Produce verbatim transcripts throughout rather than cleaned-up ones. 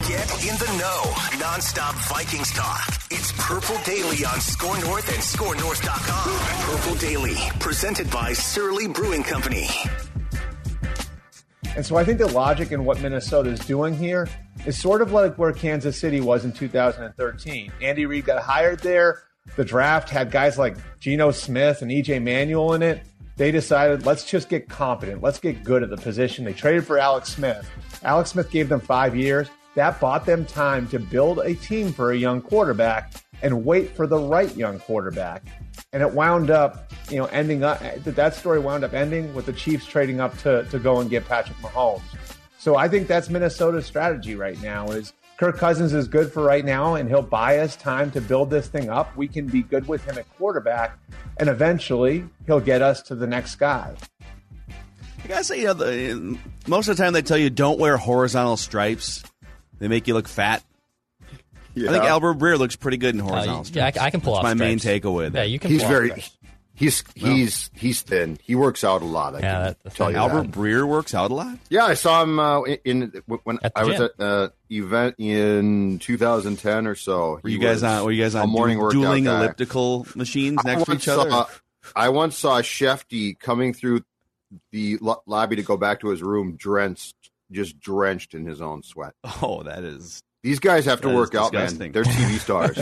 Get in the know. Nonstop Vikings talk. It's Purple Daily on Score North and score north dot com. Purple Daily, presented by Surly Brewing Company. And so I think the logic in what Minnesota is doing here is sort of like where Kansas City was in two thousand thirteen. Andy Reid got hired there. The draft had guys like Geno Smith and E J. Manuel in it. They decided, let's just get competent. Let's get good at the position. They traded for Alex Smith. Alex Smith gave them five years. That bought them time to build a team for a young quarterback and wait for the right young quarterback. And it wound up, you know, ending up, that story wound up ending with the Chiefs trading up to, to go and get Patrick Mahomes. So I think that's Minnesota's strategy right now is Kirk Cousins is good for right now, and he'll buy us time to build this thing up. We can be good with him at quarterback, and eventually he'll get us to the next guy. I gotta say, you know, the, most of the time they tell you don't wear horizontal stripes. They make you look fat. Yeah. I think Albert Breer looks pretty good in horizontal uh, stripes. Yeah, I, I can pull That's off my stripes. Main takeaway. Yeah, you can. He's pull very, off he's he's he's thin. He works out a lot. I yeah, can tell you Albert that. Breer works out a lot. Yeah, I saw him uh, in when I gym. was at an uh, event in two thousand ten or so. Were you guys on? Were you guys on morning du- dueling elliptical guy. machines next to each saw, other? I once saw Shefty coming through the lo- lobby to go back to his room, drenched. Just drenched in his own sweat. Oh, that is. These guys have to work out, man. They're T V stars.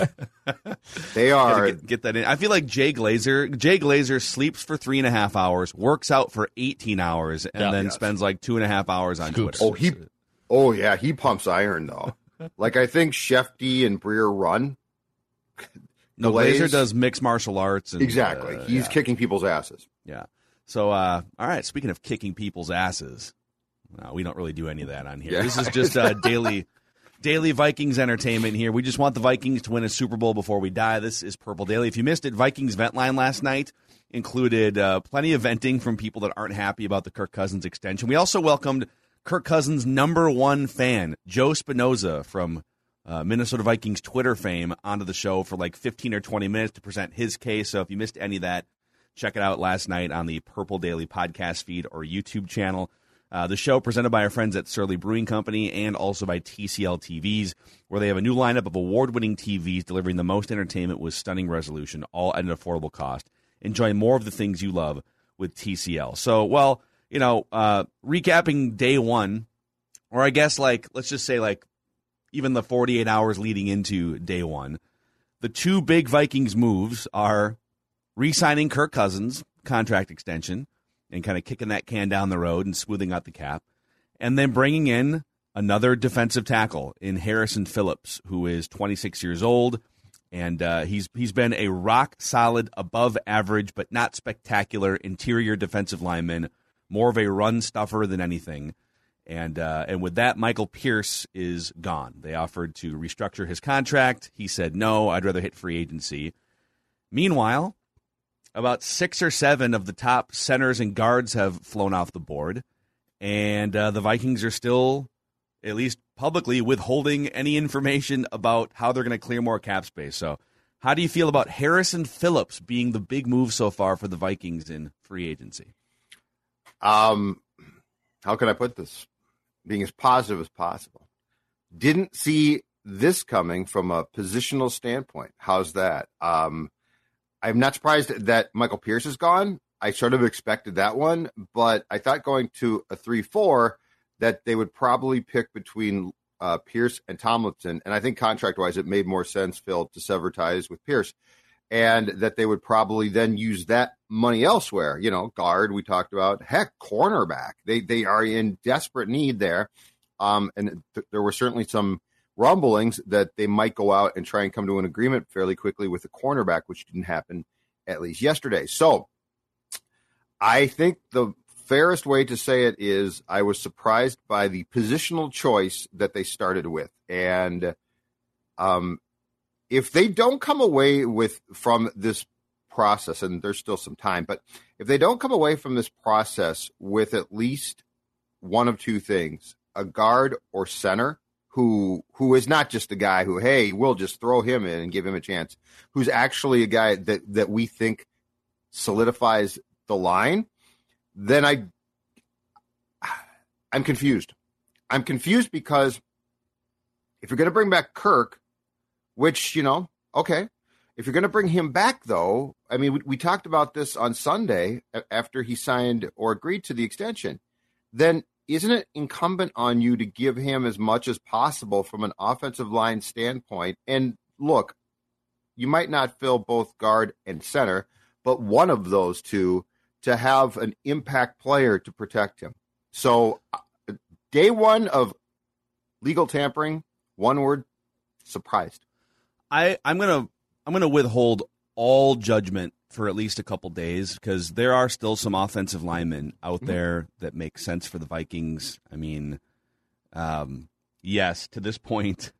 They are. Get, get that in. I feel like Jay Glazer. Jay Glazer sleeps for three and a half hours, works out for eighteen hours, and yeah, then yes. spends like two and a half hours on Scoops. Twitter. Oh, he. Oh yeah, he pumps iron though. Like I think Shefty and Breer run. No, Glazer does mixed martial arts. And, exactly, uh, he's yeah. kicking people's asses. Yeah. So, uh, all right. Speaking of kicking people's asses. No, we don't really do any of that on here. Yeah. This is just uh, daily daily Vikings entertainment here. We just want the Vikings to win a Super Bowl before we die. This is Purple Daily. If you missed it, Vikings vent line last night included uh, plenty of venting from people that aren't happy about the Kirk Cousins extension. We also welcomed Kirk Cousins' number one fan, Joe Spinoza from uh, Minnesota Vikings Twitter fame, onto the show for like fifteen or twenty minutes to present his case. So if you missed any of that, check it out last night on the Purple Daily podcast feed or YouTube channel. Uh, the show presented by our friends at Surly Brewing Company and also by T C L T Vs, where they have a new lineup of award-winning T Vs delivering the most entertainment with stunning resolution, all at an affordable cost. Enjoy more of the things you love with T C L. So, well, you know, uh, recapping day one, or I guess like, let's just say like even the forty-eight hours leading into day one, the two big Vikings moves are re-signing Kirk Cousins, contract extension, and kind of kicking that can down the road and smoothing out the cap, and then bringing in another defensive tackle in Harrison Phillips, who is twenty-six years old, and uh, he's he's been a rock-solid, above-average, but not spectacular interior defensive lineman, more of a run-stuffer than anything. And, uh, and with that, Michael Pierce is gone. They offered to restructure his contract. He said, no, I'd rather hit free agency. Meanwhile, about six or seven of the top centers and guards have flown off the board, and uh, the Vikings are still, at least publicly, withholding any information about how they're going to clear more cap space. So how do you feel about Harrison Phillips being the big move so far for the Vikings in free agency? Um, how can I put this? Being as positive as possible. Didn't see this coming from a positional standpoint. How's that? Um I'm not surprised that Michael Pierce is gone. I sort of expected that one, but I thought going to a three four that they would probably pick between uh, Pierce and Tomlinson. And I think contract-wise, it made more sense, Phil, to sever ties with Pierce, and that they would probably then use that money elsewhere. You know, guard, we talked about, heck, cornerback. They they are in desperate need there. Um, and th- there were certainly some rumblings that they might go out and try and come to an agreement fairly quickly with the cornerback, which didn't happen at least yesterday. So I think the fairest way to say it is I was surprised by the positional choice that they started with. And um, if they don't come away with from this process, and there's still some time, but if they don't come away from this process with at least one of two things, a guard or center who who is not just a guy who, hey, we'll just throw him in and give him a chance, who's actually a guy that, that we think solidifies the line, then I, I'm confused. I'm confused because if you're going to bring back Kirk, which, you know, okay, if you're going to bring him back, though, I mean, we, we talked about this on Sunday after he signed or agreed to the extension, then isn't it incumbent on you to give him as much as possible from an offensive line standpoint? And look, you might not fill both guard and center, but one of those two to have an impact player to protect him. So day one of legal tampering, one word, surprised. I, I'm going to I'm going to withhold all judgment for at least a couple days, because there are still some offensive linemen out there that make sense for the Vikings. I mean, um, yes, to this point,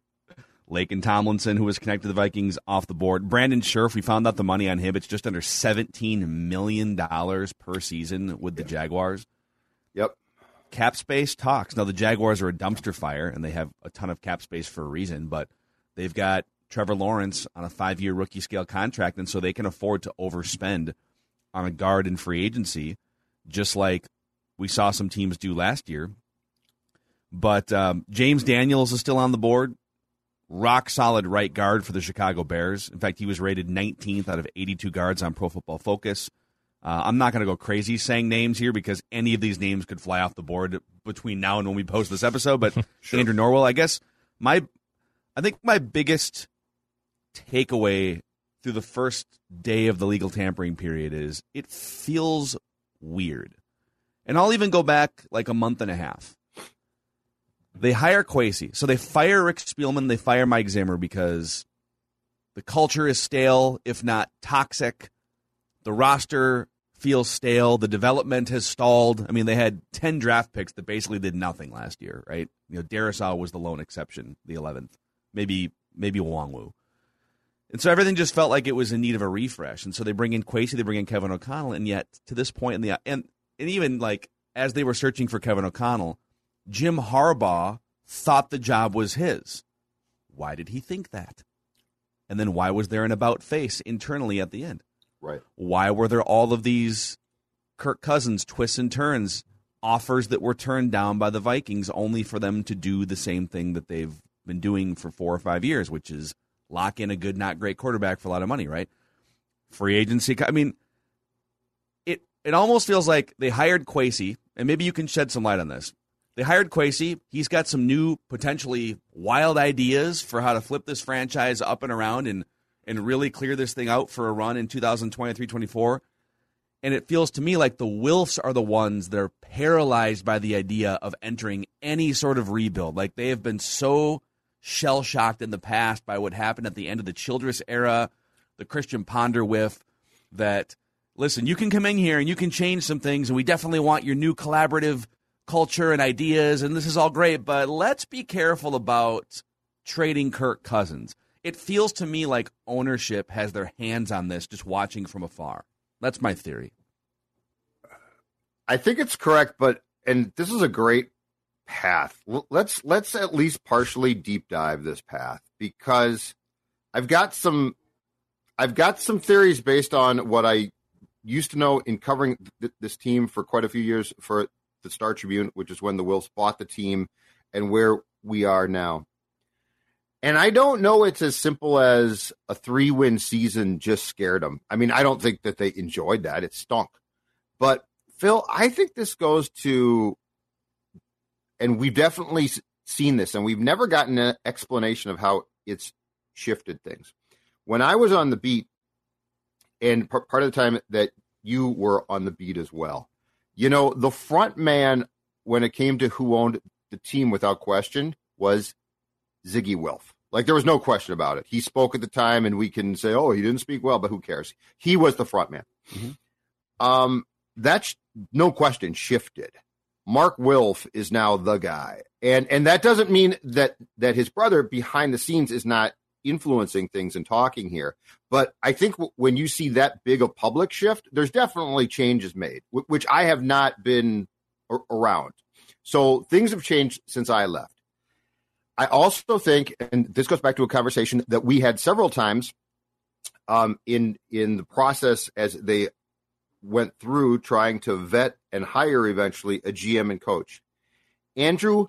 Lake and Tomlinson, who was connected to the Vikings, off the board. Brandon Scherf, we found out the money on him. It's just under seventeen million dollars per season with the yep. Jaguars. Yep. Cap space talks. Now, the Jaguars are a dumpster fire, and they have a ton of cap space for a reason, but they've got Trevor Lawrence on a five-year rookie-scale contract, and so they can afford to overspend on a guard in free agency, just like we saw some teams do last year. But um, James Daniels is still on the board, rock-solid right guard for the Chicago Bears. In fact, he was rated nineteenth out of eighty-two guards on Pro Football Focus. Uh, I'm not going to go crazy saying names here because any of these names could fly off the board between now and when we post this episode, but sure. Andrew Norwell, I guess, my, I think my biggest takeaway through the first day of the legal tampering period is it feels weird. And I'll even go back like a month and a half. They hire Kwesi. So they fire Rick Spielman, they fire Mike Zimmer because the culture is stale, if not toxic. The roster feels stale. The development has stalled. I mean, they had ten draft picks that basically did nothing last year, right? You know, Darisaw was the lone exception, the eleventh. Maybe maybe Wongwu. And so everything just felt like it was in need of a refresh. And so they bring in Kwesi, they bring in Kevin O'Connell, and yet to this point in the and and even like as they were searching for Kevin O'Connell, Jim Harbaugh thought the job was his. Why did he think that? And then why was there an about face internally at the end? Right. Why were there all of these Kirk Cousins twists and turns, offers that were turned down by the Vikings, only for them to do the same thing that they've been doing for four or five years, which is lock in a good, not great quarterback for a lot of money, right? Free agency. I mean, it it almost feels like they hired Kwesi, and maybe you can shed some light on this. They hired Kwesi. He's got some new, potentially wild ideas for how to flip this franchise up and around and, and really clear this thing out for a run in two thousand twenty-three twenty-four. And it feels to me like the Wilfs are the ones that are paralyzed by the idea of entering any sort of rebuild. Like they have been so shell-shocked in the past by what happened at the end of the Childress era, the Christian Ponder whiff, that, listen, you can come in here and you can change some things, and we definitely want your new collaborative culture and ideas, and this is all great, but let's be careful about trading Kirk Cousins. It feels to me like ownership has their hands on this, just watching from afar. That's my theory. I think it's correct, but and this is a great path. Let's let's at least partially deep dive this path, because I've got some I've got some theories based on what I used to know in covering th- this team for quite a few years for the Star Tribune, which is when the Wilfs bought the team, and where we are now. And I don't know it's as simple as a three-win season just scared them. I mean, I don't think that they enjoyed that. It stunk. But, Phil, I think this goes to, and we've definitely seen this, and we've never gotten an explanation of how it's shifted things. When I was on the beat, and p- part of the time that you were on the beat as well, you know, the front man when it came to who owned the team without question was Ziggy Wilf. Like, there was no question about it. He spoke at the time, and we can say, oh, he didn't speak well, but who cares? He was the front man. Mm-hmm. Um, that's no question shifted. Mark Wilf is now the guy. And and that doesn't mean that that his brother behind the scenes is not influencing things and talking here. But I think w- when you see that big a public shift, there's definitely changes made, w- which I have not been a- around. So things have changed since I left. I also think, and this goes back to a conversation that we had several times um, in in the process as they went through trying to vet and hire eventually a G M and coach. Andrew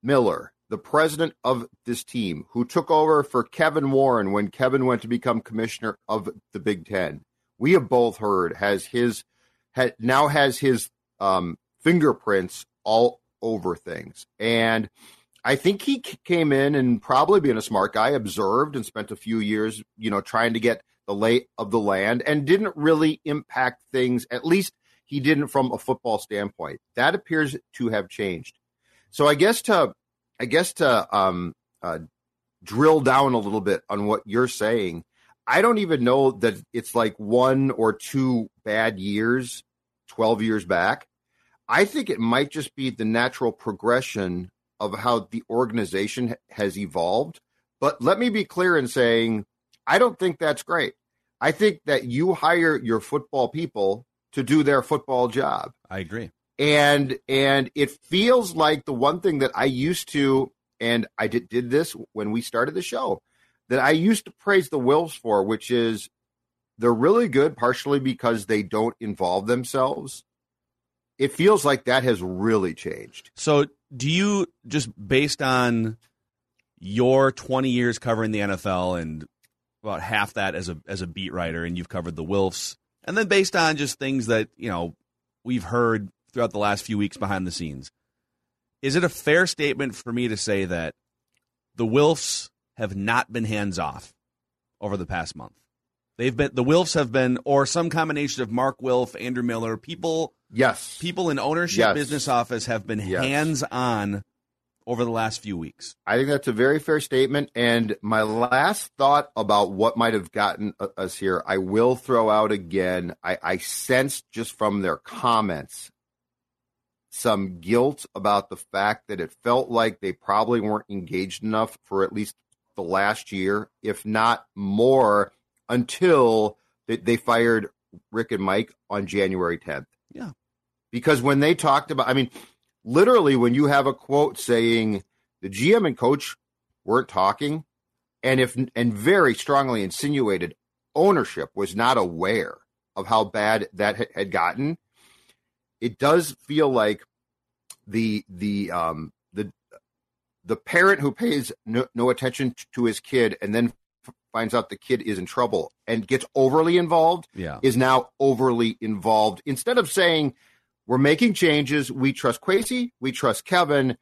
Miller, the president of this team, who took over for Kevin Warren when Kevin went to become commissioner of the Big Ten, we have both heard has his had, now has his um, fingerprints all over things. And I think he came in and, probably being a smart guy, observed and spent a few years, you know, trying to get the lay of the land, and didn't really impact things. At least he didn't from a football standpoint. That appears to have changed. So I guess to, I guess to um, uh, drill down a little bit on what you're saying, I don't even know that it's like one or two bad years, twelve years back. I think it might just be the natural progression of how the organization has evolved. But let me be clear in saying, I don't think that's great. I think that you hire your football people to do their football job. I agree. And and it feels like the one thing that I used to, and I did, did this when we started the show, that I used to praise the Wilfs for, which is they're really good partially because they don't involve themselves. It feels like that has really changed. So do you, just based on your twenty years covering the N F L and about half that as a as a beat writer, and you've covered the Wilfs, and then based on just things that, you know, we've heard throughout the last few weeks behind the scenes, is it a fair statement for me to say that the Wilfs have not been hands off over the past month? They've been the Wilfs have been, or some combination of Mark Wilf, Andrew Miller, people. Yes. People in ownership, yes. business office have been yes. hands-on over the last few weeks. I think that's a very fair statement. And my last thought about what might have gotten us here, I will throw out again. I, I sensed just from their comments some guilt about the fact that it felt like they probably weren't engaged enough for at least the last year, if not more, until they, they fired Rick and Mike on January tenth. Yeah, because when they talked about, I mean, literally when you have a quote saying the G M and coach weren't talking, and if and very strongly insinuated ownership was not aware of how bad that had gotten, it does feel like the the um, the the parent who pays no, no attention to his kid and then finds out the kid is in trouble and gets overly involved, yeah. is now overly involved. Instead of saying, we're making changes, we trust Kwesi, we trust Kevin,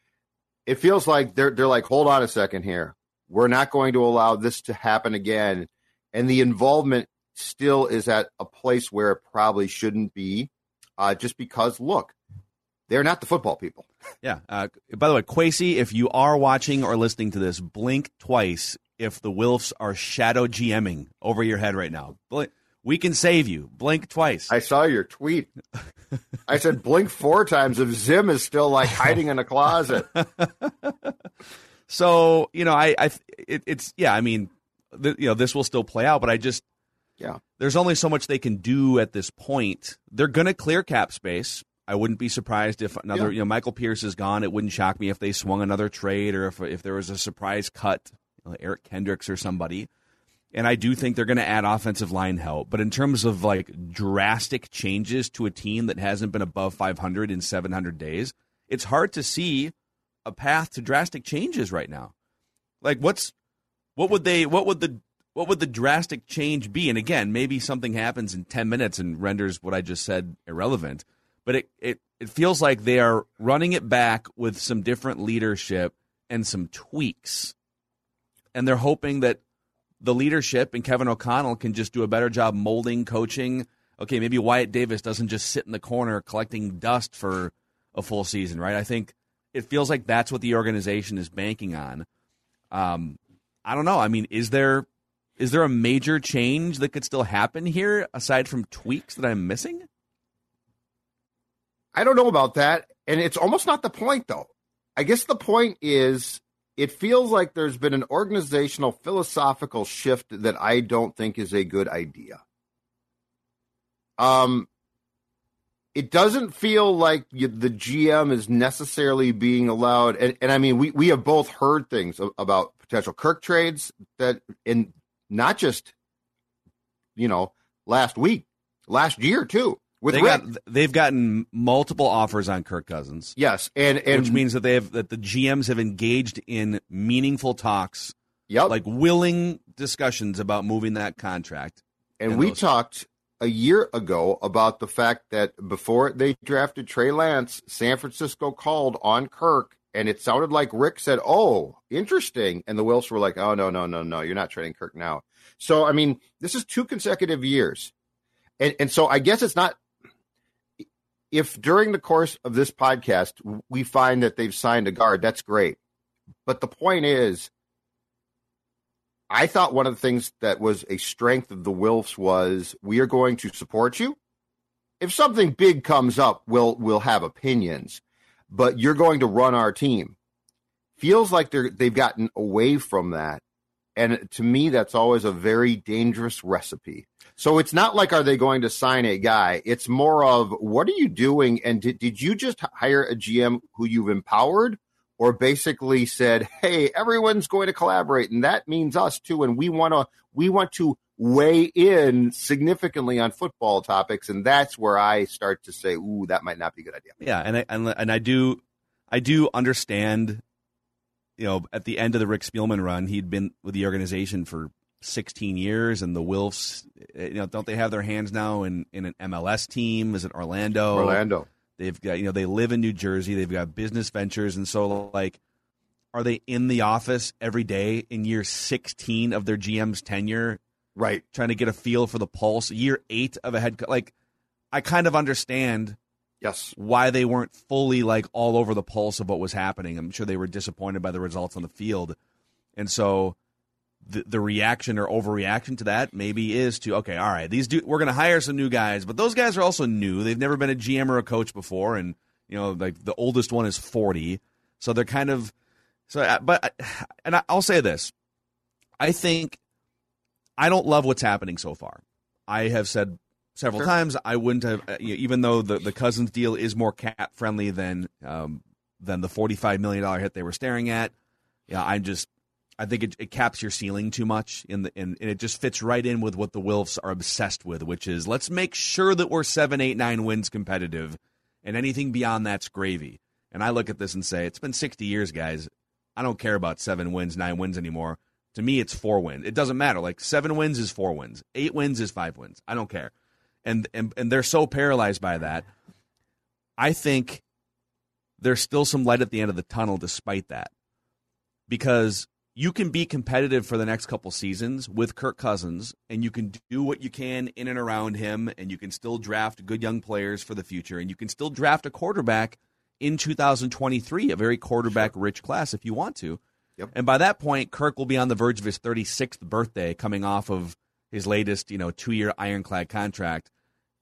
it feels like they're they're like, hold on a second here. We're not going to allow this to happen again. And the involvement still is at a place where it probably shouldn't be, uh, just because, look, they're not the football people. Yeah. Uh, by the way, Kwesi, if you are watching or listening to this, blink twice if the Wilfs are shadow GMing over your head right now. Blink. We can save you. Blink twice. I saw your tweet. I said blink four times if Zim is still like hiding in a closet. So, you know, I, I it, it's, yeah, I mean, th- you know, this will still play out, but I just, yeah, there's only so much they can do at this point. They're going to clear cap space. I wouldn't be surprised if another, yeah. you know, Michael Pierce is gone. It wouldn't shock me if they swung another trade, or if, if there was a surprise cut. Eric Kendricks or somebody. And I do think they're going to add offensive line help. But in terms of like drastic changes to a team that hasn't been above five hundred in seven hundred days, it's hard to see a path to drastic changes right now. Like what's what would they what would the what would the drastic change be? And again, maybe something happens in ten minutes and renders what I just said irrelevant. But it it, it feels like they are running it back with some different leadership and some tweaks. And they're hoping that the leadership and Kevin O'Connell can just do a better job molding, coaching. Okay, maybe Wyatt Davis doesn't just sit in the corner collecting dust for a full season, right? I think it feels like that's what the organization is banking on. Um, I don't know. I mean, is there is there a major change that could still happen here aside from tweaks that I'm missing? I don't know about that, and it's almost not the point, though. I guess the point is it feels like there's been an organizational, philosophical shift that I don't think is a good idea. Um, it doesn't feel like you, the G M is necessarily being allowed, and, and I mean, we, we have both heard things about potential Kirk trades that, and not just, you know, last week, last year too. With they got, they've gotten multiple offers on Kirk Cousins. Yes, and, and which means that they have that the G Ms have engaged in meaningful talks, yep, like willing discussions about moving that contract. And, and we those. talked a year ago about the fact that before they drafted Trey Lance, San Francisco called on Kirk, and it sounded like Rick said, "Oh, interesting," and the Wilfs were like, "Oh no, no, no, no, you're not trading Kirk now." So I mean, this is two consecutive years, and and so I guess it's not. If during the course of this podcast, we find that they've signed a guard, that's great. But the point is, I thought one of the things that was a strength of the Wilfs was, we are going to support you. If something big comes up, we'll we'll have opinions. But you're going to run our team. Feels like they're, they've gotten away from that. And to me, that's always a very dangerous recipe. So it's not like, are they going to sign a guy? It's more of, what are you doing? And did, did you just hire a G M who you've empowered, or basically said, hey, everyone's going to collaborate, and that means us too, and we want to we want to weigh in significantly on football topics? And that's where I start to say, ooh, that might not be a good idea. Yeah, and I, and, and I do I do understand. You know, at the end of the Rick Spielman run, he'd been with the organization for sixteen years, and the Wilfs, you know, don't they have their hands now in, in an M L S team? Is it Orlando? Orlando. They've got, you know, they live in New Jersey. They've got business ventures. And so, like, are they in the office every day in year sixteen of their G M's tenure? Right. Trying to get a feel for the pulse. Year eight of a head coach. Like, I kind of understand. Yes. Why they weren't fully, like, all over the pulse of what was happening. I'm sure they were disappointed by the results on the field. And so the, the reaction or overreaction to that maybe is to, okay, all right, these do, we're going to hire some new guys, but those guys are also new. They've never been a G M or a coach before, and, you know, like, the oldest one is forty. So they're kind of – so, but – and I'll say this. I think – I don't love what's happening so far. I have said – Several sure. times, I wouldn't have, even though the, the Cousins deal is more cap friendly than um, than the forty-five million dollars hit they were staring at. Yeah, I'm just, I think it, it caps your ceiling too much, in the, in, and it just fits right in with what the Wilfs are obsessed with, which is, let's make sure that we're seven, eight, nine wins competitive, and anything beyond that's gravy. And I look at this and say, it's been sixty years, guys. I don't care about seven wins, nine wins anymore. To me, it's four wins. It doesn't matter. Like, seven wins is four wins, eight wins is five wins. I don't care. And, and and they're so paralyzed by that. I think there's still some light at the end of the tunnel despite that, because you can be competitive for the next couple seasons with Kirk Cousins, and you can do what you can in and around him, and you can still draft good young players for the future, and you can still draft a quarterback in two thousand twenty-three, a very quarterback-rich class if you want to. Yep. And by that point, Kirk will be on the verge of his thirty-sixth birthday, coming off of his latest, you know, two-year ironclad contract.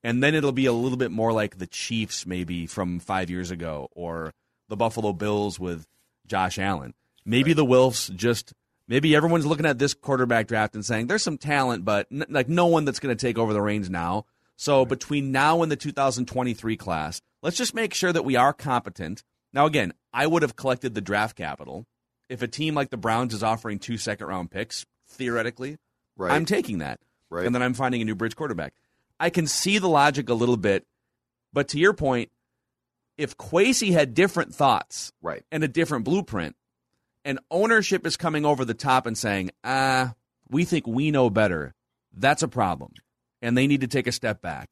And then it'll be a little bit more like the Chiefs maybe from five years ago, or the Buffalo Bills with Josh Allen. Maybe right. the Wilfs just – maybe everyone's looking at this quarterback draft and saying there's some talent, but n- like no one that's going to take over the reins now. So right. between now and the two thousand twenty-three class, let's just make sure that we are competent. Now, again, I would have collected the draft capital. If a team like the Browns is offering two second-round picks, theoretically, right. I'm taking that. Right. And then I'm finding a new bridge quarterback. I can see the logic a little bit, but to your point, if Kwesi had different thoughts right. and a different blueprint, and ownership is coming over the top and saying, ah, we think we know better, that's a problem. And they need to take a step back,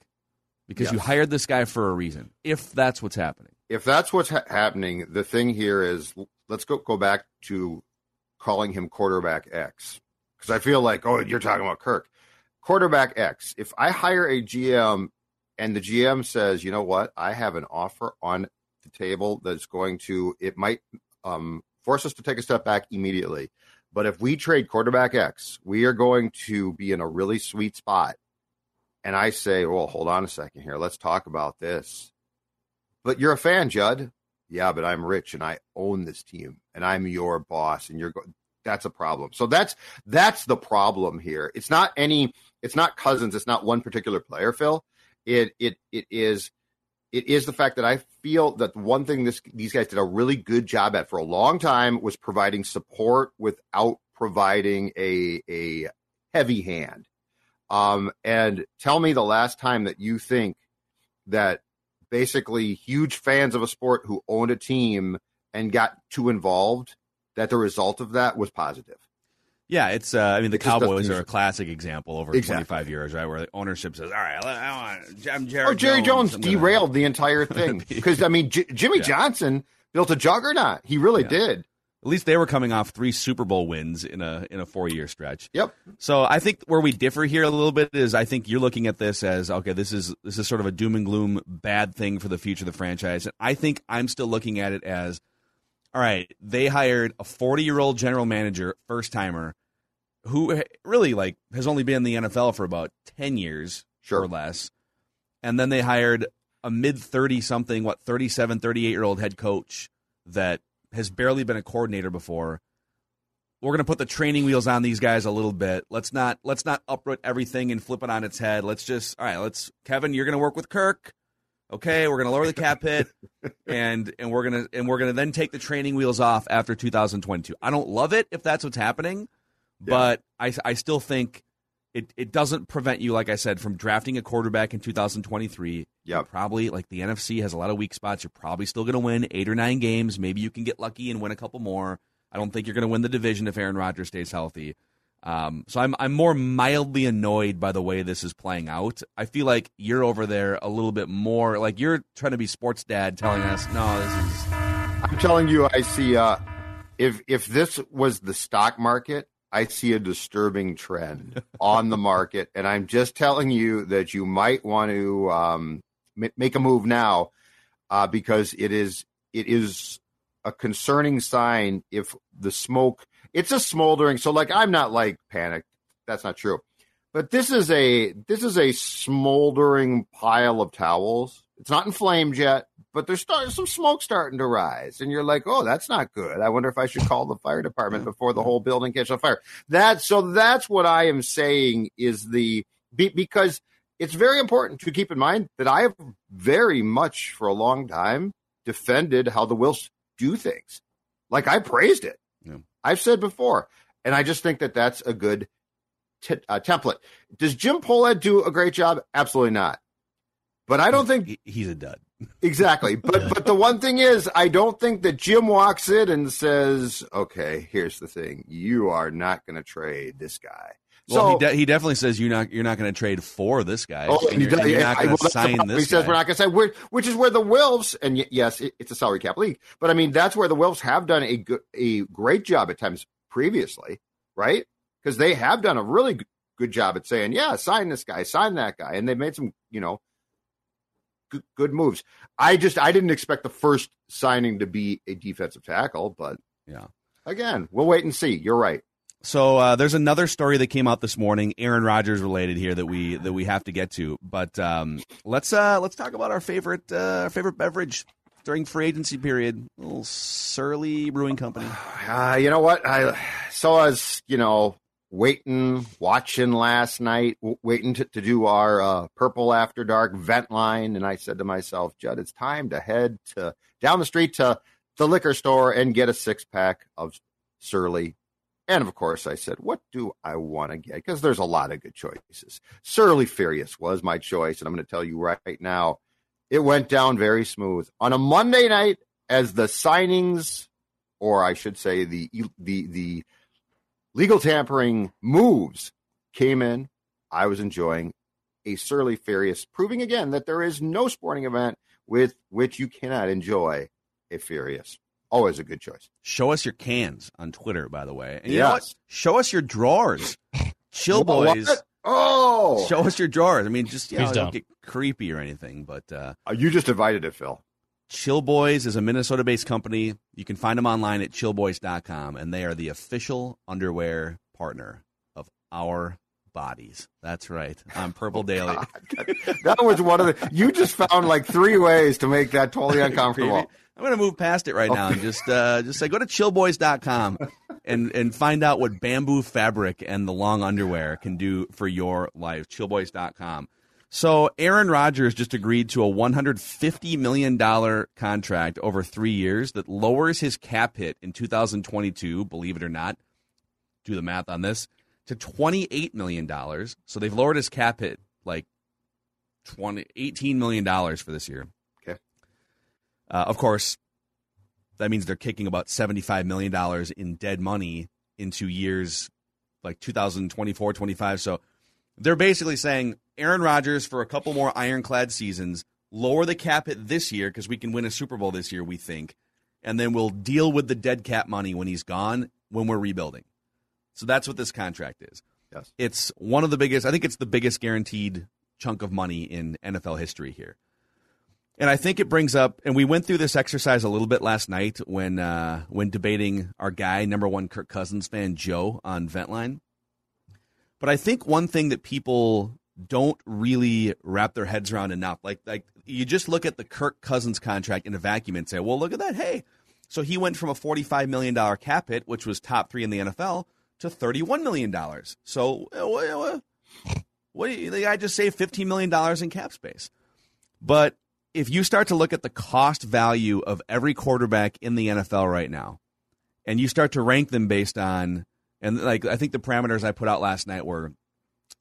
because yes. you hired this guy for a reason, if that's what's happening. If that's what's ha- happening, the thing here is, let's go, go back to calling him quarterback X. Because I feel like, oh, you're talking about Kirk. Quarterback X. If I hire a G M and the G M says, you know what, I have an offer on the table that's going to, it might um, force us to take a step back immediately. But if we trade quarterback X, we are going to be in a really sweet spot. And I say, well, hold on a second here. Let's talk about this. But you're a fan, Judd. Yeah, but I'm rich and I own this team and I'm your boss and you're go- that's a problem. So that's that's the problem here. It's not any it's not Cousins, it's not one particular player, Phil. It it it is it is the fact that I feel that one thing this these guys did a really good job at for a long time was providing support without providing a a heavy hand. Um, and tell me the last time that you think that basically huge fans of a sport who owned a team and got too involved, that the result of that was positive. Yeah, it's, uh, I mean, the it Cowboys are a classic example over exactly. twenty-five years, right, where the ownership says, all right, I want, I'm Jerry Jones. Oh, Jerry Jones, Jones derailed the entire thing. Because, I mean, J- Jimmy yeah. Johnson built a juggernaut. He really yeah. did. At least they were coming off three Super Bowl wins in a in a four-year stretch. Yep. So I think where we differ here a little bit is I think you're looking at this as, okay, this is this is sort of a doom and gloom bad thing for the future of the franchise. And I think I'm still looking at it as, all right, they hired a forty-year-old general manager, first-timer, who really like has only been in the N F L for about ten years sure. or less. And then they hired a mid-thirty-something, what, thirty-seven, thirty-eight-year-old head coach that has barely been a coordinator before. We're going to put the training wheels on these guys a little bit. Let's not let's not uproot everything and flip it on its head. Let's just, all right, let's, Kevin, you're going to work with Kirk. Okay, we're going to lower the cap hit, and and we're going to and we're going to then take the training wheels off after two thousand twenty-two. I don't love it if that's what's happening, but yeah. I I still think it it doesn't prevent you, like I said, from drafting a quarterback in two thousand twenty-three. Yeah, probably like the N F C has a lot of weak spots. You're probably still going to win eight or nine games. Maybe you can get lucky and win a couple more. I don't think you're going to win the division if Aaron Rodgers stays healthy. Um, so I'm I'm more mildly annoyed by the way this is playing out. I feel like you're over there a little bit more. Like you're trying to be sports dad, telling us no. This is. I'm telling you, I see. Uh, if if this was the stock market, I see a disturbing trend on the market, and I'm just telling you that you might want to um, make a move now uh, because it is it is a concerning sign if the smoke – it's a smoldering – so, like, I'm not, like, panicked. That's not true. But this is a this is a smoldering pile of towels. It's not inflamed yet, but there's start, some smoke starting to rise. And you're like, oh, that's not good. I wonder if I should call the fire department before the whole building catches on fire. That, so that's what I am saying is the – because it's very important to keep in mind that I have very much for a long time defended how the Wilfs do things. Like, I praised it. Yeah. I've said before. And I just think that that's a good – T- uh, template. Does Jim Pollard do a great job? Absolutely not. But I don't think he, he's a dud. Exactly. But but the one thing is, I don't think that Jim walks in and says, "Okay, here's the thing: you are not going to trade this guy." Well, so, he, de- he definitely says you're not you're not going to trade for this guy. Oh, and you're, and you're not going to sign this. He says guy. We're not going to sign. We're, which is where the Wilfs, and y- yes, it, it's a salary cap league. But I mean, that's where the Wilfs have done a go- a great job at times previously, right? Because they have done a really good job at saying, yeah, sign this guy, sign that guy. And they've made some, you know, good, good moves. I just, I didn't expect the first signing to be a defensive tackle. But, yeah, again, we'll wait and see. You're right. So uh, there's another story that came out this morning, Aaron Rodgers related here that we that we have to get to. But um, let's uh, let's talk about our favorite uh, our favorite beverage during free agency period, a little Surly Brewing Company. Uh, you know what? I so I was, you know, waiting, watching last night, w- waiting to, to do our uh, Purple After Dark vent line. And I said to myself, Judd, it's time to head to down the street to the liquor store and get a six pack of Surly. And of course, I said, what do I want to get? Because there's a lot of good choices. Surly Furious was my choice. And I'm going to tell you right now, it went down very smooth on a Monday night as the signings, or I should say the the the. legal tampering moves came in. I was enjoying a Surly Furious, proving again that there is no sporting event with which you cannot enjoy a Furious. Always a good choice. Show us your cans on Twitter, by the way. And you yes. know what? Show us your drawers. Chill boys. Oh, show us your drawers. I mean, just you know, don't get creepy or anything, but uh, you just invited it, Phil. Chill Boys is a Minnesota-based company. You can find them online at chill boys dot com, and they are the official underwear partner of Our Bodies. That's right. On Purple Daily. Oh, that, that was one of the. You just found like three ways to make that totally uncomfortable. I'm going to move past it right now and just uh, just say go to chill boys dot com and and find out what bamboo fabric and the long underwear can do for your life. chill boys dot com. So Aaron Rodgers just agreed to a one hundred fifty million dollars contract over three years that lowers his cap hit in two thousand twenty-two, believe it or not, do the math on this, to twenty-eight million dollars. So they've lowered his cap hit like twenty, eighteen million dollars for this year. Okay. Uh, of course, that means they're kicking about seventy-five million dollars in dead money into years like two thousand twenty-four, twenty-five. So they're basically saying Aaron Rodgers for a couple more ironclad seasons, lower the cap hit this year because we can win a Super Bowl this year, we think, and then we'll deal with the dead cap money when he's gone when we're rebuilding. So that's what this contract is. Yes. It's one of the biggest, I think it's the biggest guaranteed chunk of money in N F L history here. And I think it brings up, and we went through this exercise a little bit last night when uh, when debating our guy, number one Kirk Cousins fan, Joe, on Ventline. But I think one thing that people don't really wrap their heads around enough, like like you just look at the Kirk Cousins contract in a vacuum and say, well, look at that. Hey, so he went from a forty-five million dollars cap hit, which was top three in the N F L, to thirty-one million dollars. So what do you think? I just saved fifteen million dollars in cap space. But if you start to look at the cost value of every quarterback in the N F L right now, and you start to rank them based on, and like I think the parameters I put out last night were,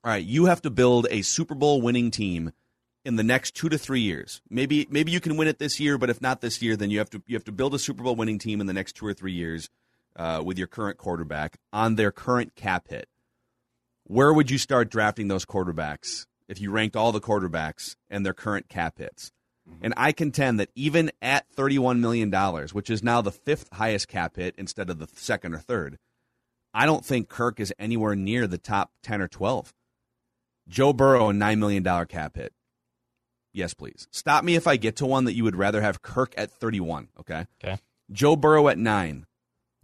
all right, you have to build a Super Bowl winning team in the next two to three years. Maybe maybe you can win it this year, but if not this year, then you have to you have to build a Super Bowl winning team in the next two or three years uh, with your current quarterback on their current cap hit. Where would you start drafting those quarterbacks if you ranked all the quarterbacks and their current cap hits? Mm-hmm. And I contend that even at thirty-one million dollars, which is now the fifth highest cap hit instead of the second or third, I don't think Kirk is anywhere near the top ten or twelve. Joe Burrow, a nine million dollars cap hit. Yes, please. Stop me if I get to one that you would rather have Kirk at thirty-one, okay? Okay. Joe Burrow at nine.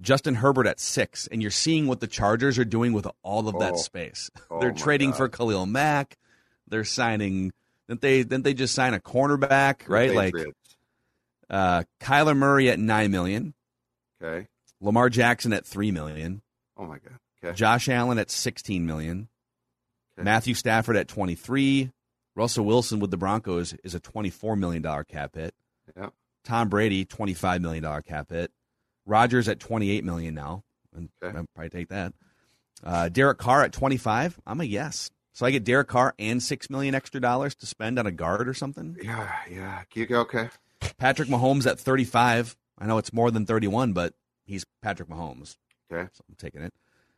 Justin Herbert at six. And you're seeing what the Chargers are doing with all of oh. that space. Oh, they're trading God. for Khalil Mack. They're signing – didn't they Didn't they just sign a cornerback, right? Like uh, Kyler Murray at nine million dollars. Okay. Lamar Jackson at three million dollars. Oh, my God. Okay. Josh Allen at sixteen million dollars. Matthew Stafford at twenty-three. Russell Wilson with the Broncos is a twenty-four million dollars cap hit. Yeah. Tom Brady, twenty-five million dollars cap hit. Rodgers at twenty-eight million dollars now. And okay. I'll probably take that. Uh, Derek Carr at twenty-five. I'm a yes. So I get Derek Carr and six million dollars extra dollars to spend on a guard or something? Yeah, yeah. Okay. Patrick Mahomes at thirty-five. I know it's more than thirty-one, but he's Patrick Mahomes. Okay. So I'm taking it.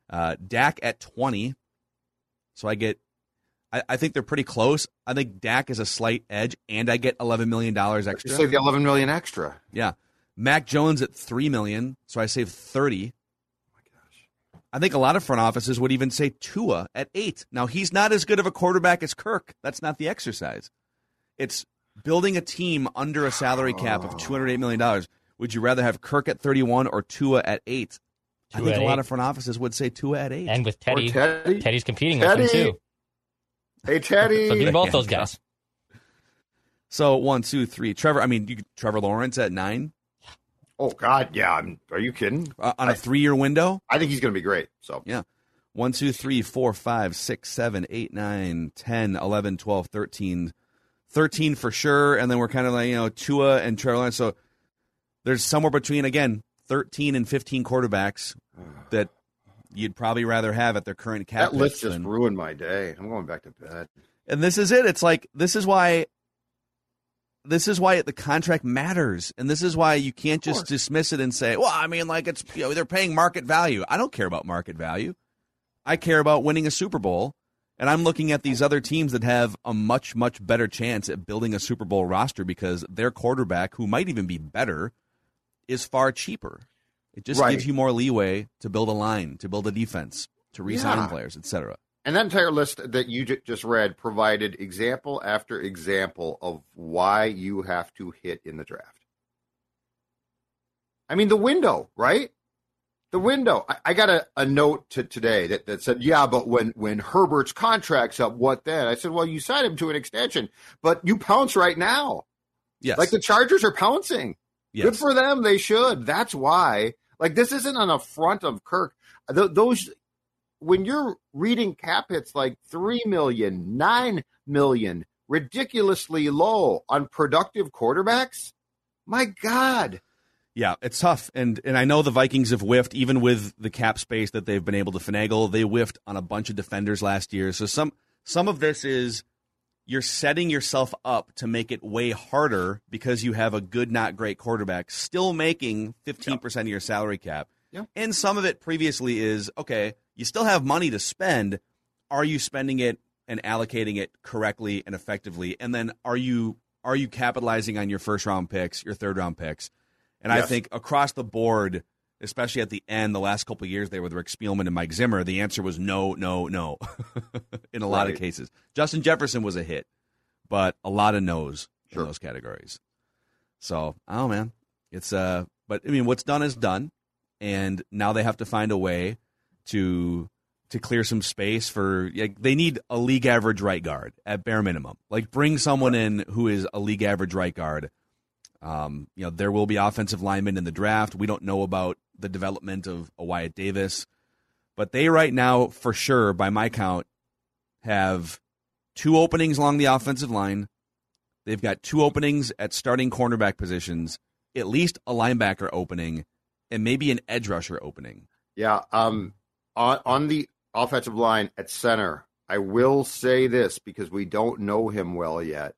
Uh, Dak at twenty. So I get, I, I think they're pretty close. I think Dak is a slight edge, and I get eleven million dollars extra. You save the eleven million extra. Yeah, Mac Jones at three million, so I save thirty. Oh my gosh! I think a lot of front offices would even say Tua at eight. Now he's not as good of a quarterback as Kirk. That's not the exercise. It's building a team under a salary cap oh. of two hundred eight million dollars. Would you rather have Kirk at thirty-one or Tua at eight? Two I think a eight. lot of front offices would say two at eight. And with Teddy, Teddy. Teddy's competing Teddy. with him, too. Hey, Teddy. So get both those guys. So, one, two, three. Trevor, I mean, you, Trevor Lawrence at nine. Oh, God, yeah. I'm, are you kidding? Uh, on I, a three-year window? I think he's going to be great. So yeah. One, two, three, four, five, six, seven, eight, nine, ten, eleven, twelve, thirteen. thirteen for sure, and then we're kind of like, you know, Tua and Trevor Lawrence. So, there's somewhere between, again, thirteen and fifteen quarterbacks that you'd probably rather have at their current cap. That list just than... ruined my day. I'm going back to bed. And this is it. It's like, this is why, this is why the contract matters. And this is why you can't just dismiss it and say, well, I mean, like it's, you know, they're paying market value. I don't care about market value. I care about winning a Super Bowl. And I'm looking at these other teams that have a much, much better chance at building a Super Bowl roster because their quarterback, who might even be better, is far cheaper. It just right. gives you more leeway to build a line, to build a defense, to re-sign yeah. players, et cetera. And that entire list that you j- just read provided example after example of why you have to hit in the draft. I mean, the window, right? The window. I, I got a, a note to today that, that said, yeah, but when, when Herbert's contract's up, what then? I said, well, you signed him to an extension, but you pounce right now. Yes. Like the Chargers are pouncing. Yes. Good for them. They should. That's why. Like, this isn't an affront of Kirk. Th- those, when you're reading cap hits like three million dollars, nine million dollars, ridiculously low on productive quarterbacks, my God. Yeah, it's tough, and and I know the Vikings have whiffed, even with the cap space that they've been able to finagle. They whiffed on a bunch of defenders last year, so some some of this is you're setting yourself up to make it way harder because you have a good, not great quarterback still making fifteen percent yeah. of your salary cap. Yeah. And some of it previously is, okay, you still have money to spend. Are you spending it and allocating it correctly and effectively? And then are you are you capitalizing on your first-round picks, your third-round picks? And yes. I think across the board, especially at the end, the last couple of years there with Rick Spielman and Mike Zimmer, the answer was no, no, no in a right. lot of cases. Justin Jefferson was a hit, but a lot of no's sure. in those categories. So, oh, man. It's uh, but, I mean, what's done is done, and now they have to find a way to to clear some space for like, – they need a league-average right guard at bare minimum. Like, bring someone in who is a league-average right guard. Um, you know, there will be offensive linemen in the draft. We don't know about the development of a Wyatt Davis, but they right now, for sure, by my count, have two openings along the offensive line. They've got two openings at starting cornerback positions, at least a linebacker opening, and maybe an edge rusher opening. Yeah, um, on, on the offensive line at center, I will say this because we don't know him well yet.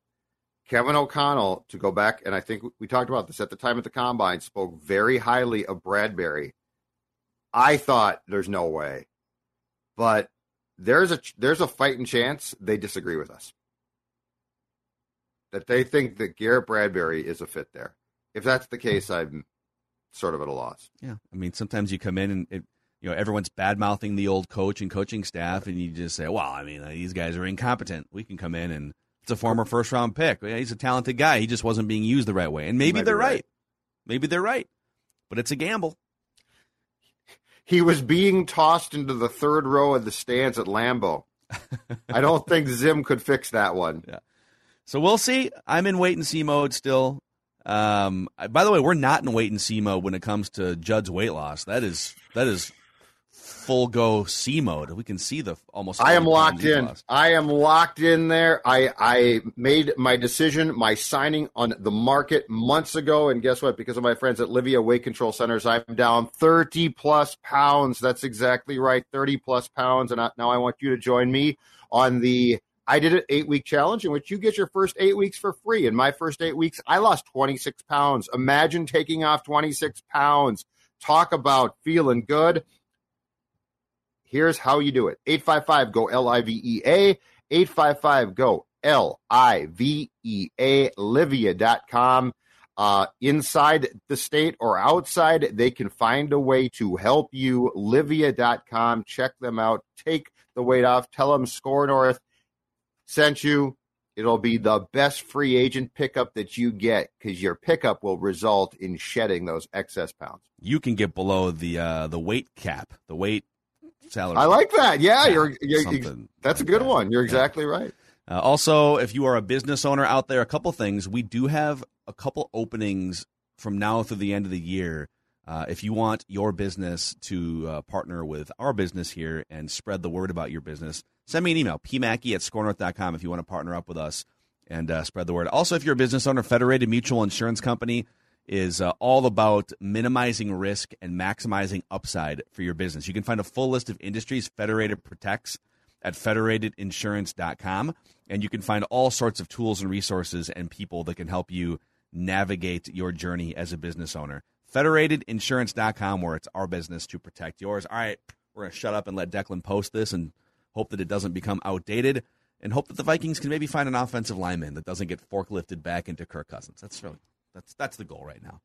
Kevin O'Connell, to go back, and I think we talked about this at the time at the Combine, spoke very highly of Bradbury. I thought there's no way. But there's a there's a fighting chance they disagree with us. That they think that Garrett Bradbury is a fit there. If that's the case, I'm sort of at a loss. Yeah. I mean, sometimes you come in and it, you know, everyone's bad-mouthing the old coach and coaching staff, and you just say, well, I mean, these guys are incompetent. We can come in and it's a former first-round pick. Yeah, he's a talented guy. He just wasn't being used the right way. And maybe they're right. right. Maybe they're right. But it's a gamble. He was being tossed into the third row of the stands at Lambeau. I don't think Zim could fix that one. Yeah. So we'll see. I'm in wait-and-see mode still. Um, by the way, we're not in wait-and-see mode when it comes to Judd's weight loss. That is that is full go C mode. We can see the almost. I am locked in. Lost. I am locked in there. I, I made my decision, my signing on the market months ago. And guess what? Because of my friends at Livia Weight Control Centers, I'm down thirty plus pounds. That's exactly right. thirty plus pounds. And I, now I want you to join me on the I did an eight week challenge in which you get your first eight weeks for free. In my first eight weeks, I lost twenty-six pounds. Imagine taking off twenty-six pounds. Talk about feeling good. Here's how you do it. eight five five, G O, L I V E A. eight five five, G O, L I V E A. Livia dot com. Uh, inside the state or outside, they can find a way to help you. Livia dot com. Check them out. Take the weight off. Tell them Score North sent you. It'll be the best free agent pickup that you get because your pickup will result in shedding those excess pounds. You can get below the uh, the weight cap, the weight salary. I like that. Yeah, yeah you're, you're, you're that's like a good that. one. You're exactly yeah. right. Uh, also, if you are a business owner out there, a couple things. We do have a couple openings from now through the end of the year. Uh, if you want your business to uh, partner with our business here and spread the word about your business, send me an email, p mackey at score north dot com, if you want to partner up with us and uh, spread the word. Also, if you're a business owner, Federated Mutual Insurance Company is uh, all about minimizing risk and maximizing upside for your business. You can find a full list of industries Federated protects at federated insurance dot com, and you can find all sorts of tools and resources and people that can help you navigate your journey as a business owner. federated insurance dot com, where it's our business to protect yours. All right, we're going to shut up and let Declan post this and hope that it doesn't become outdated, and hope that the Vikings can maybe find an offensive lineman that doesn't get forklifted back into Kirk Cousins. That's really... That's that's the goal right now.